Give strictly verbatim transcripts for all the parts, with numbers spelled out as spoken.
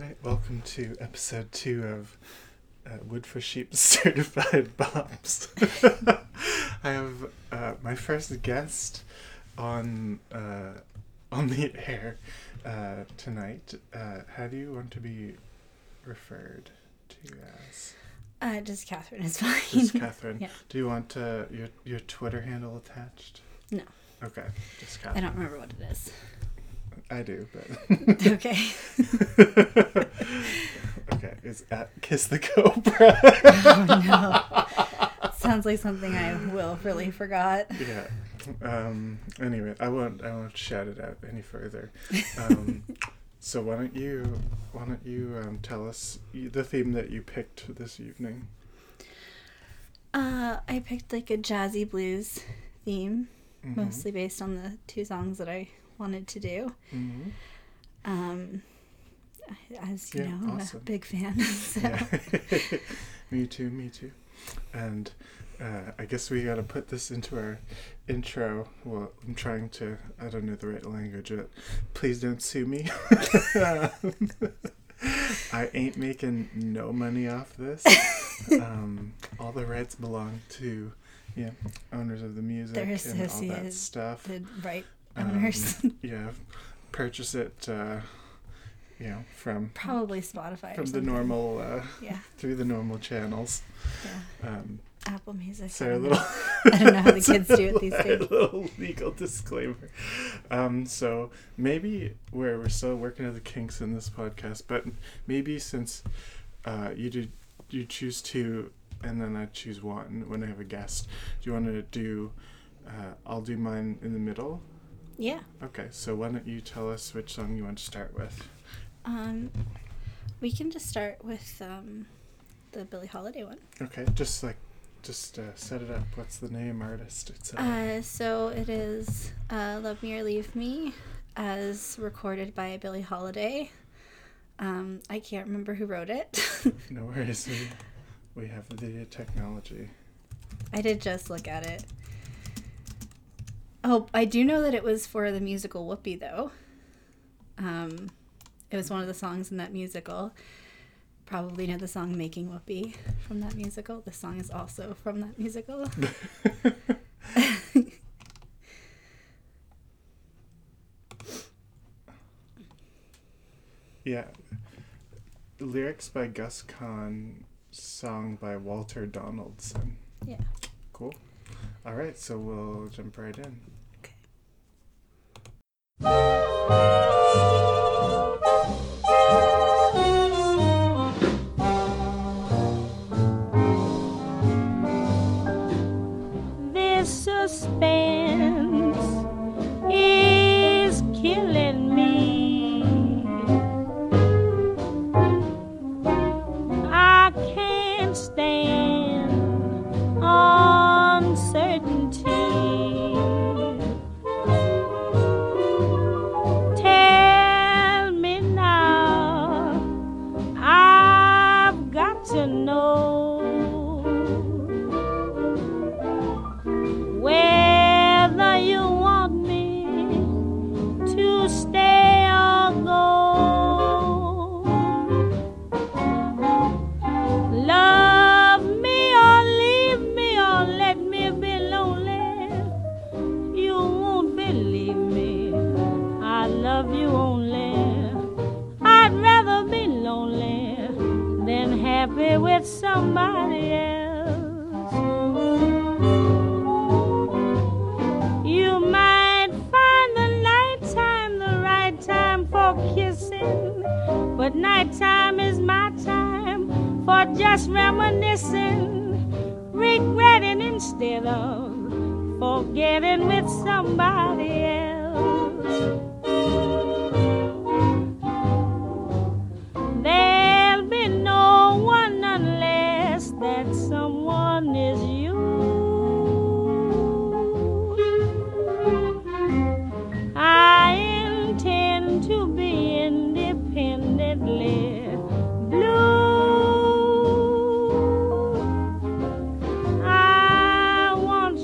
Right, welcome to episode two of uh, Wood for Sheep Certified Bops. I have uh, my first guest on uh, on the air uh, tonight. Uh, how do you want to be referred to as? Uh, just Catherine is fine. Just Catherine. Yeah. Do you want uh, your your Twitter handle attached? No. Okay, just Catherine. I don't remember what it is. I do, but... Okay. Okay, it's at Kiss the Cobra. Oh, no. Sounds like something I willfully forgot. Yeah. Um, anyway, I won't I won't shout it out any further. Um, so why don't you, why don't you um, tell us the theme that you picked this evening? Uh, I picked, like, a jazzy blues theme, mm-hmm. mostly based on the two songs that I... wanted to do. Mm-hmm. Um, as you yeah, know, I'm awesome. a big fan. So. Yeah. me too, me too. And uh, I guess we got to put this into our intro. Well, I'm trying to, I don't know the right language, but please don't sue me. I ain't making no money off this. um, all the rights belong to yeah, owners of the music and all that stuff. The right Um, yeah, purchase it, uh, you know, from... Probably Spotify From or the normal, uh, yeah. through the normal channels. Yeah. Um, Apple Music. So a little... I don't know how the kids do it these days. A little legal disclaimer. Um, so maybe where we're still working at the kinks in this podcast, but maybe since uh, you do, you choose two and then I choose one when I have a guest, do you want to do... Uh, I'll do mine in the middle. Yeah. Okay, so why don't you tell us which song you want to start with? Um, we can just start with um, the Billie Holiday one. Okay, just like, just uh, set it up. What's the name, artist, et cetera? Uh, so it is uh, "Love Me or Leave Me," as recorded by Billie Holiday. Um, I can't remember who wrote it. No worries, we, we have the technology. I did just look at it. Oh, I do know that it was for the musical Whoopi, though. Um, it was one of the songs in that musical. Probably know the song Making Whoopi from that musical. This song is also from that musical. Yeah. Lyrics by Gus Kahn, song by Walter Donaldson. Yeah. Cool. All right, so we'll jump right in. Okay. This suspense is killing me. I can't stand all.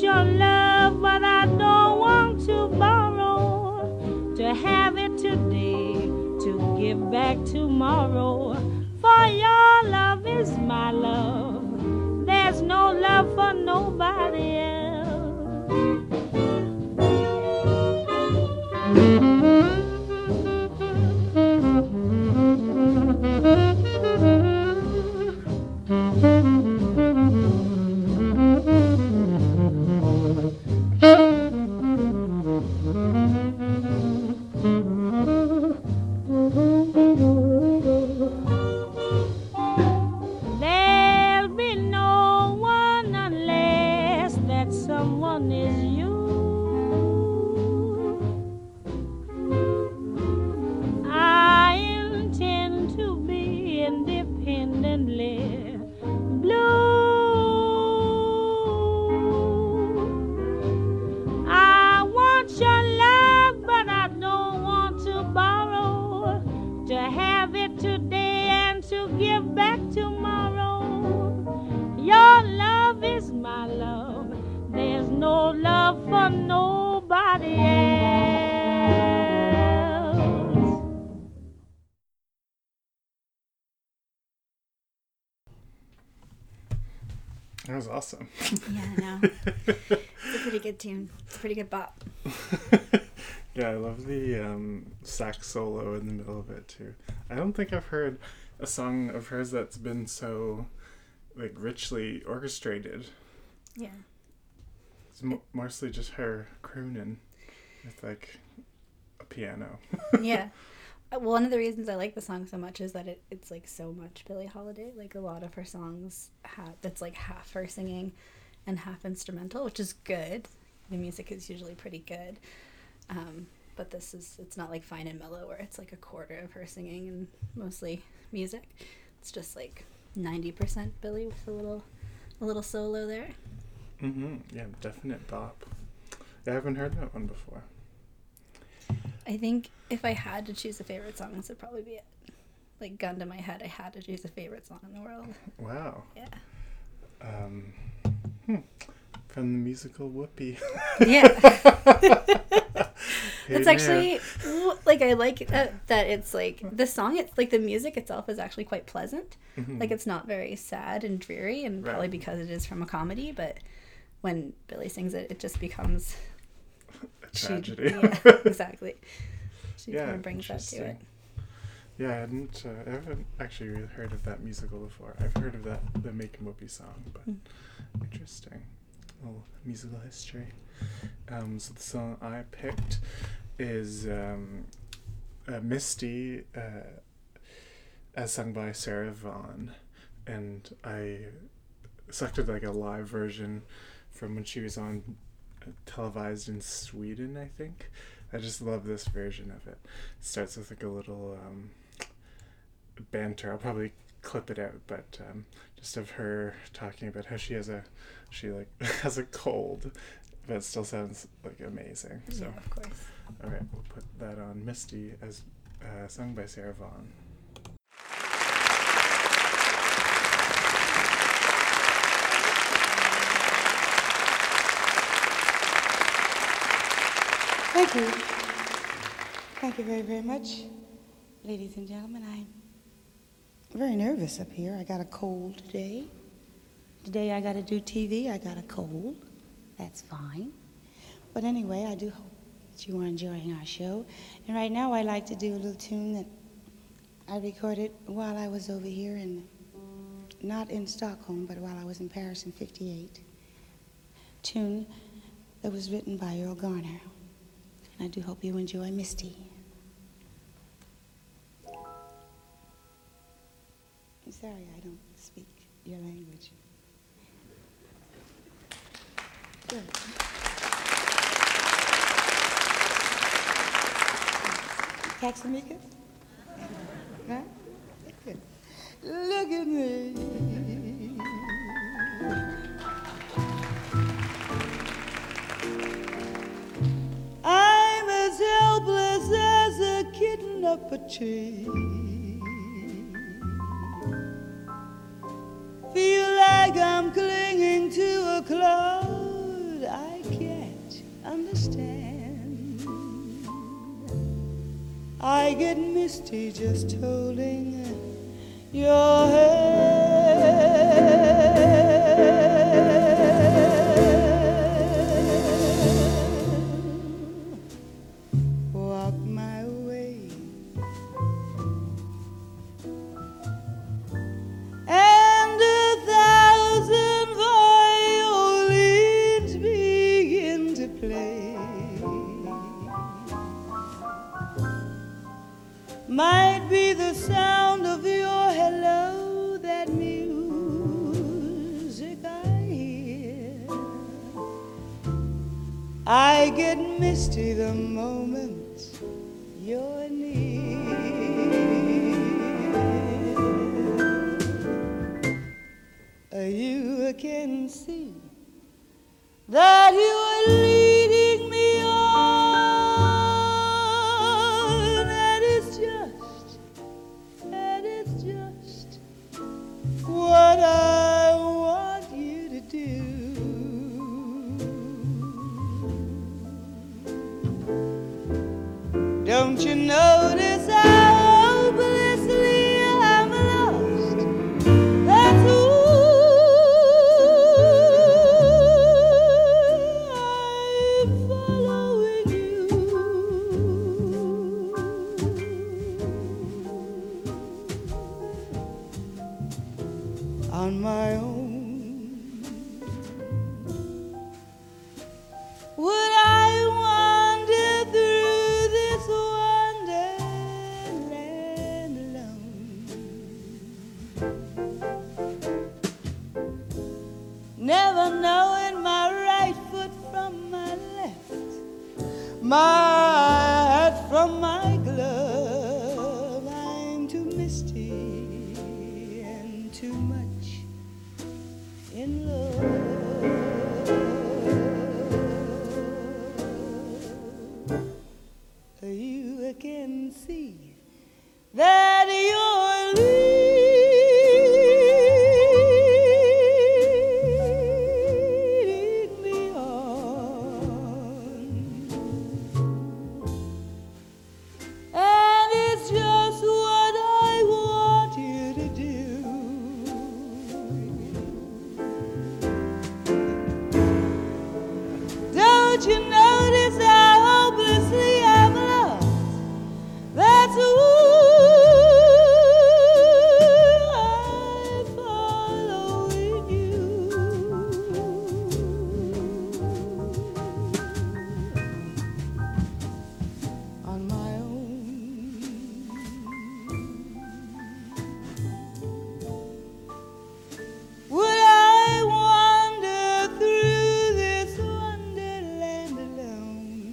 Your love, but I don't want to borrow. back tomorrow, for your love is my love. There's no love for nobody else. That was awesome. Yeah, I know. It's a pretty good tune. It's a pretty good bop. Yeah, I love the um, sax solo in the middle of it, too. I don't think I've heard a song of hers that's been so, like, richly orchestrated. Yeah. It's mo- mostly just her crooning with, like, a piano. Yeah. One of the reasons I like the song so much is that it, it's like so much Billie Holiday. Like a lot of her songs have, that's like half her singing and half instrumental, which is good. The music is usually pretty good. Um, but this is, it's not like Fine and Mellow where it's like a quarter of her singing and mostly music. It's just like ninety percent Billie with a little, a little solo there. Mm-hmm. Yeah, definite bop. I haven't heard that one before. I think if I had to choose a favorite song, this would probably be it. Like, gun to my head, I had to choose a favorite song in the world. Wow. Yeah. Um, hmm. From the musical Whoopi. Yeah. It's actually, like, I like uh, that it's, like, the song, it's, like, the music itself is actually quite pleasant. Mm-hmm. Like, it's not very sad and dreary, and right. Probably because it is from a comedy, but when Billie sings it, it just becomes... tragedy. She, yeah, exactly. She yeah, kind of brings that to it. Yeah, I hadn't, uh, I haven't actually really heard of that musical before. I've heard of that, the Make 'Em Whoopie song, but mm. Interesting. A little musical history. Um, so the song I picked is um, uh, Misty, uh, as sung by Sarah Vaughan, and I selected like a live version from when she was on televised in Sweden, I think. I just love this version of it. It starts with like a little um, banter. I'll probably clip it out, but um, just of her talking about how she has a, she like has a cold, but it still sounds like amazing. So, yeah, of course. All right, we'll put that on Misty as uh, sung by Sarah Vaughan. Thank you. Thank you very, very much. Ladies and gentlemen, I'm very nervous up here. I got a cold today. Today I got to do T V. I got a cold. That's fine. But anyway, I do hope that you are enjoying our show. And right now I like to do a little tune that I recorded while I was over here in, not in Stockholm, but while I was in Paris in fifty-eight. Tune that was written by Earl Garner. I do hope you enjoy Misty. I'm sorry I don't speak your language. Good. Tack så mycket. Good. Look at me. Up a tree, feel like I'm clinging to a cloud I can't understand. I get misty just holding your hand. Walk my way and a thousand violins begin to play. Might be the sound of your hello, that music I hear. I get misty the moment you're near. You can see that you are leading me on. What I want you to do, don't you notice how hopelessly I'm lost? That's who I'm following you. On my own, would I wander through this wonderland alone, never knowing my right foot from my left, my hat from my glove? I'm too misty and too much in love. You can see that you're leading me on, and it's just what I want you to do. Don't you notice how hopelessly I'm lost? That's who I'm following you. On my own, would I wander through this wonderland alone,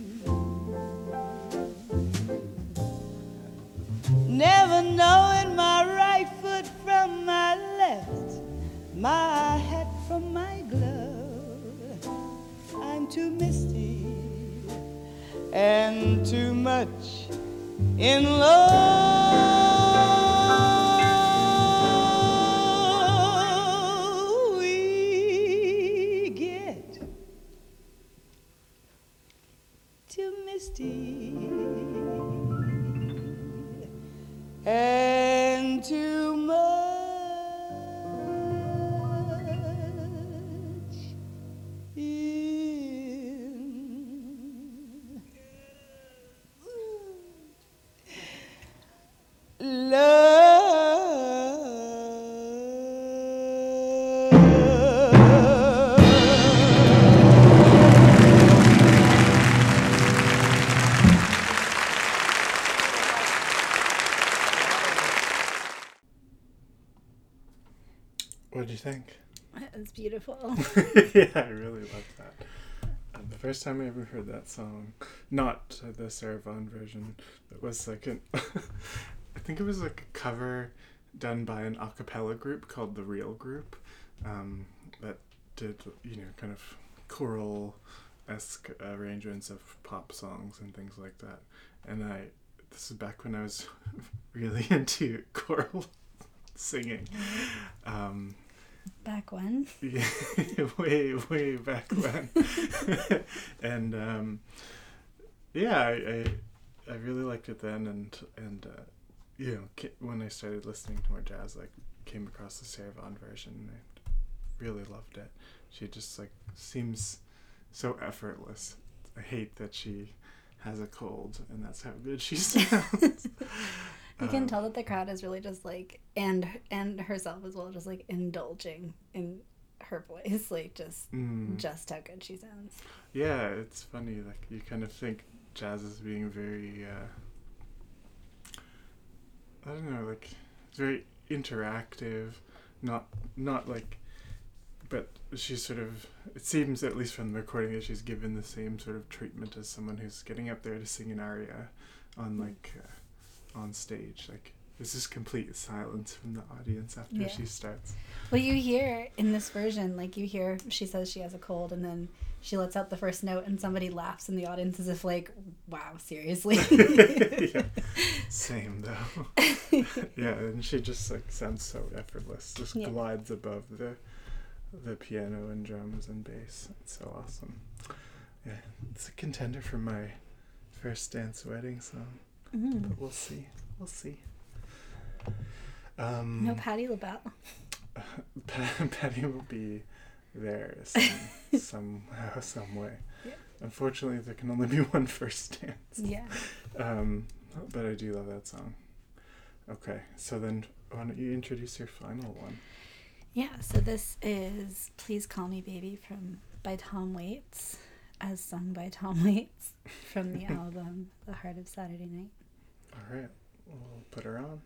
never knowing my right foot from my left, my hat from my glove? I'm too misty and too much in love. We get too misty and too much in love. What did you think? That was beautiful. Yeah, I really loved that. Uh, the first time I ever heard that song, not uh, the Sarah Vaughan version, it was like an, I think it was like a cover done by an a cappella group called The Real Group, um, that did, you know, kind of choral-esque arrangements of pop songs and things like that. And I, this is back when I was really into choral singing. Um, Back when? Yeah, way, way back when. And um, yeah, I, I I really liked it then, and and uh, you know, when I started listening to more jazz, like came across the Sarah Vaughan version, and I really loved it. She just like seems so effortless. I hate that she has a cold, and that's how good she sounds. You can um, tell that the crowd is really just like, and and herself as well, just like indulging in her voice, like just mm. just how good she sounds. Yeah, it's funny. Like you kind of think jazz is being very, uh, I don't know, like it's very interactive, not not like, but she's sort of, it seems at least from the recording that she's given the same sort of treatment as someone who's getting up there to sing an aria on like uh, on stage. Like there's just complete silence from the audience after yeah. she starts. Well, you hear in this version, like you hear she says she has a cold, and then she lets out the first note and somebody laughs in the audience as if like, wow, seriously. Yeah. Same though. Yeah, and she just like sounds so effortless, just yeah. glides above the the piano and drums and bass. It's so awesome. Yeah, it's a contender for my first dance wedding song. Mm. But we'll see. We'll see. Um, no Patti LaBelle. Uh, Pat, Patti will be there some, somehow, some way. Yeah. Unfortunately, there can only be one first dance. Yeah. Um, but I do love that song. Okay, so then why don't you introduce your final one? Yeah, so this is Please Call Me Baby from by Tom Waits, as sung by Tom Waits, from the album The Heart of Saturday Night. All right, we'll put her on.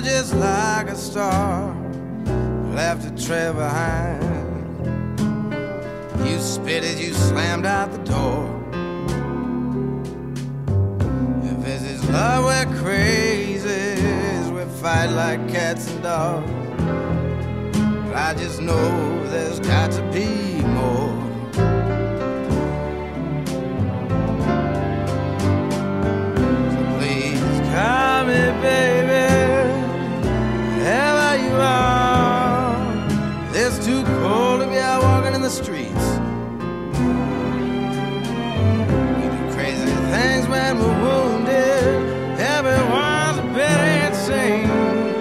Just like a star left a trail behind. You spit as you slammed out the door. If this is love, we're crazies. We fight like cats and dogs. But I just know there's got to be more. So please call me baby. It's too cold to be out walking in the streets. We do crazy things when we're wounded. Everyone's a bit insane.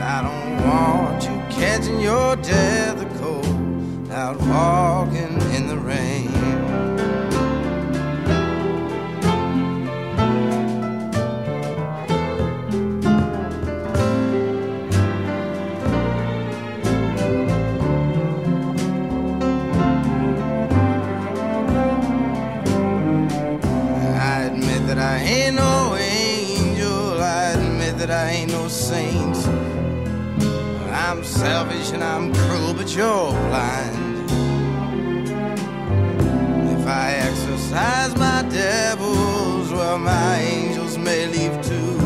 I don't want you catching your death of cold out walking in the rain. I ain't no angel, I admit that I ain't no saint. I'm selfish and I'm cruel, but you're blind. If I exercise my devils, well, my angels may leave too.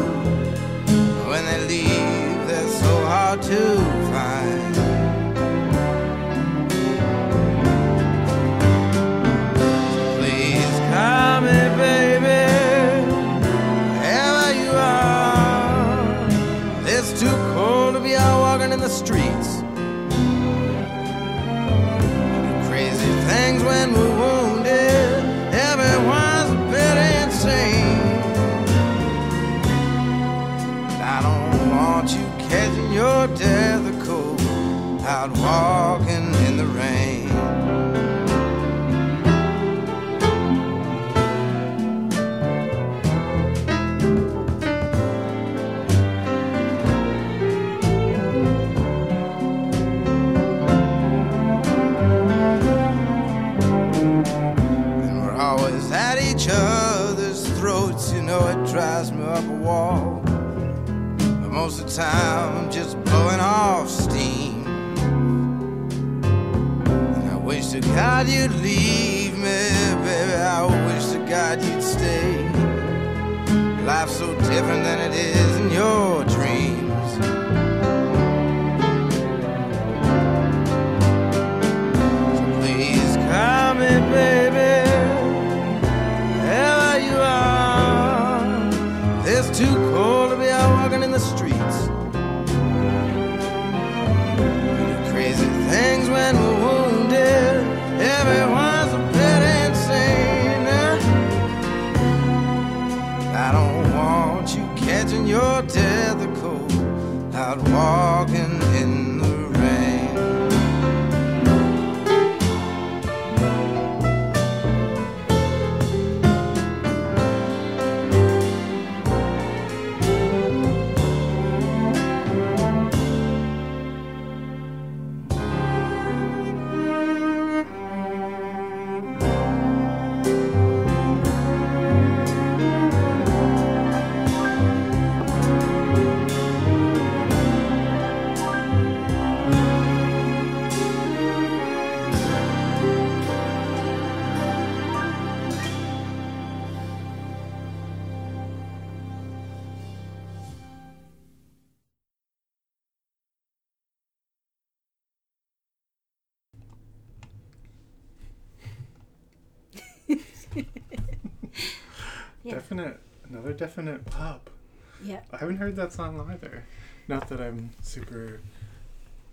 When they leave, they're so hard to find. Please call me baby. In the streets, crazy things when we're wounded. Everyone's a bit insane. I don't want you catching your death of cold out walking in the rain. Other's throats, you know it drives me up a wall. But most of the time I'm just blowing off steam. And I wish to God you'd leave me, baby. I wish to God you'd stay. Life's so different than it is in your dreams. out walking in the Definite, another definite pop. Yeah. I haven't heard that song either. Not that I'm super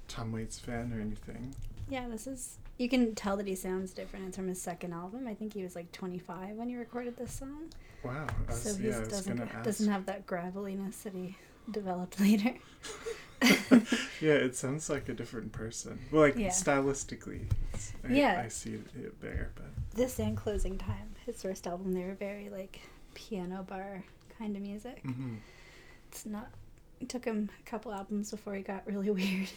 Tom Waits fan or anything. Yeah, this is... You can tell that he sounds different. It's from his second album. I think he was like twenty-five when he recorded this song. Wow. I was, so he yeah, doesn't, doesn't have that graveliness that he developed later. Yeah, it sounds like a different person. Well, like, yeah. stylistically. I, yeah. I see it there, but... This and Closing Time. His first album, they were very, like... piano bar kind of music. Mm-hmm. It's not... It took him a couple albums before he got really weird.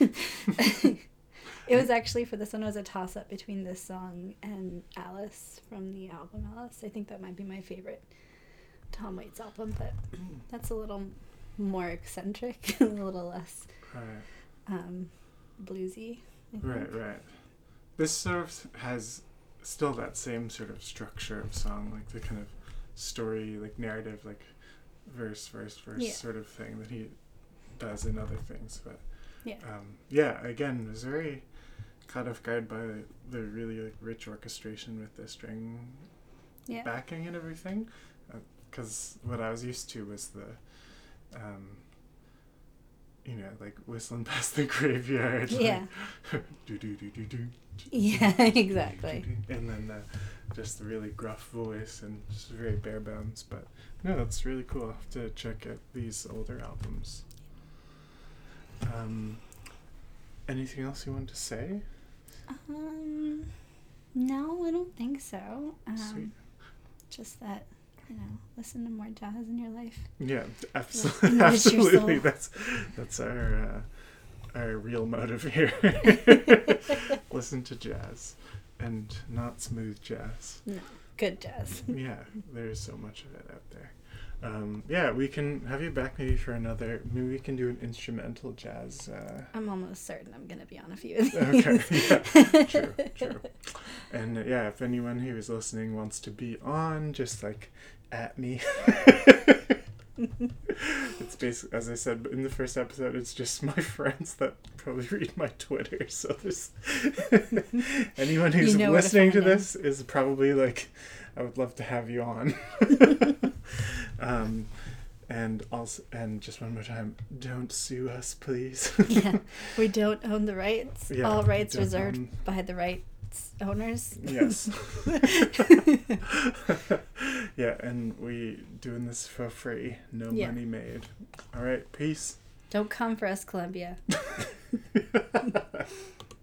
It was actually, for this one, it was a toss-up between this song and Alice from the album Alice. I think that might be my favorite Tom Waits album, but that's a little more eccentric, a little less right. um, bluesy. Right, right. This sort of has still that same sort of structure of song, like the kind of story, like narrative, like verse verse verse yeah. sort of thing that he does in other things, but yeah um yeah again was very caught off guard by the, the really like rich orchestration with the string yeah. backing and everything, because uh, what I was used to was the um you know, like Whistling Past the Graveyard. Yeah. Like, do, do, do, do, do, yeah, exactly. Do, do, do. And then the, just the really gruff voice and just very bare bones. But no, that's really cool. I'll have to check out these older albums. Um, anything else you wanted to say? Um, no, I don't think so. Um, Sweet. Just that. You know, listen to more jazz in your life. Yeah, absolutely. Absolutely. That's that's our uh, our real motive here. Listen to jazz, and not smooth jazz. No, good jazz. Yeah, there's so much of it out there. Um, yeah, we can have you back maybe for another. Maybe we can do an instrumental jazz. Uh, I'm almost certain I'm going to be on a few of these. Okay, yeah, true, true. And uh, yeah, if anyone who is listening wants to be on, just like at me. It's basically, as I said in the first episode, it's just my friends that probably read my Twitter. So there's anyone who's you know listening to this is. is probably like, I would love to have you on. Um, and also, and just one more time, don't sue us, please. Yeah, we don't own the rights. Yeah, all rights reserved own... by the rights owners. Yes. Yeah, and we doing this for free. No yeah. money made. All right, peace. Don't come for us, Columbia.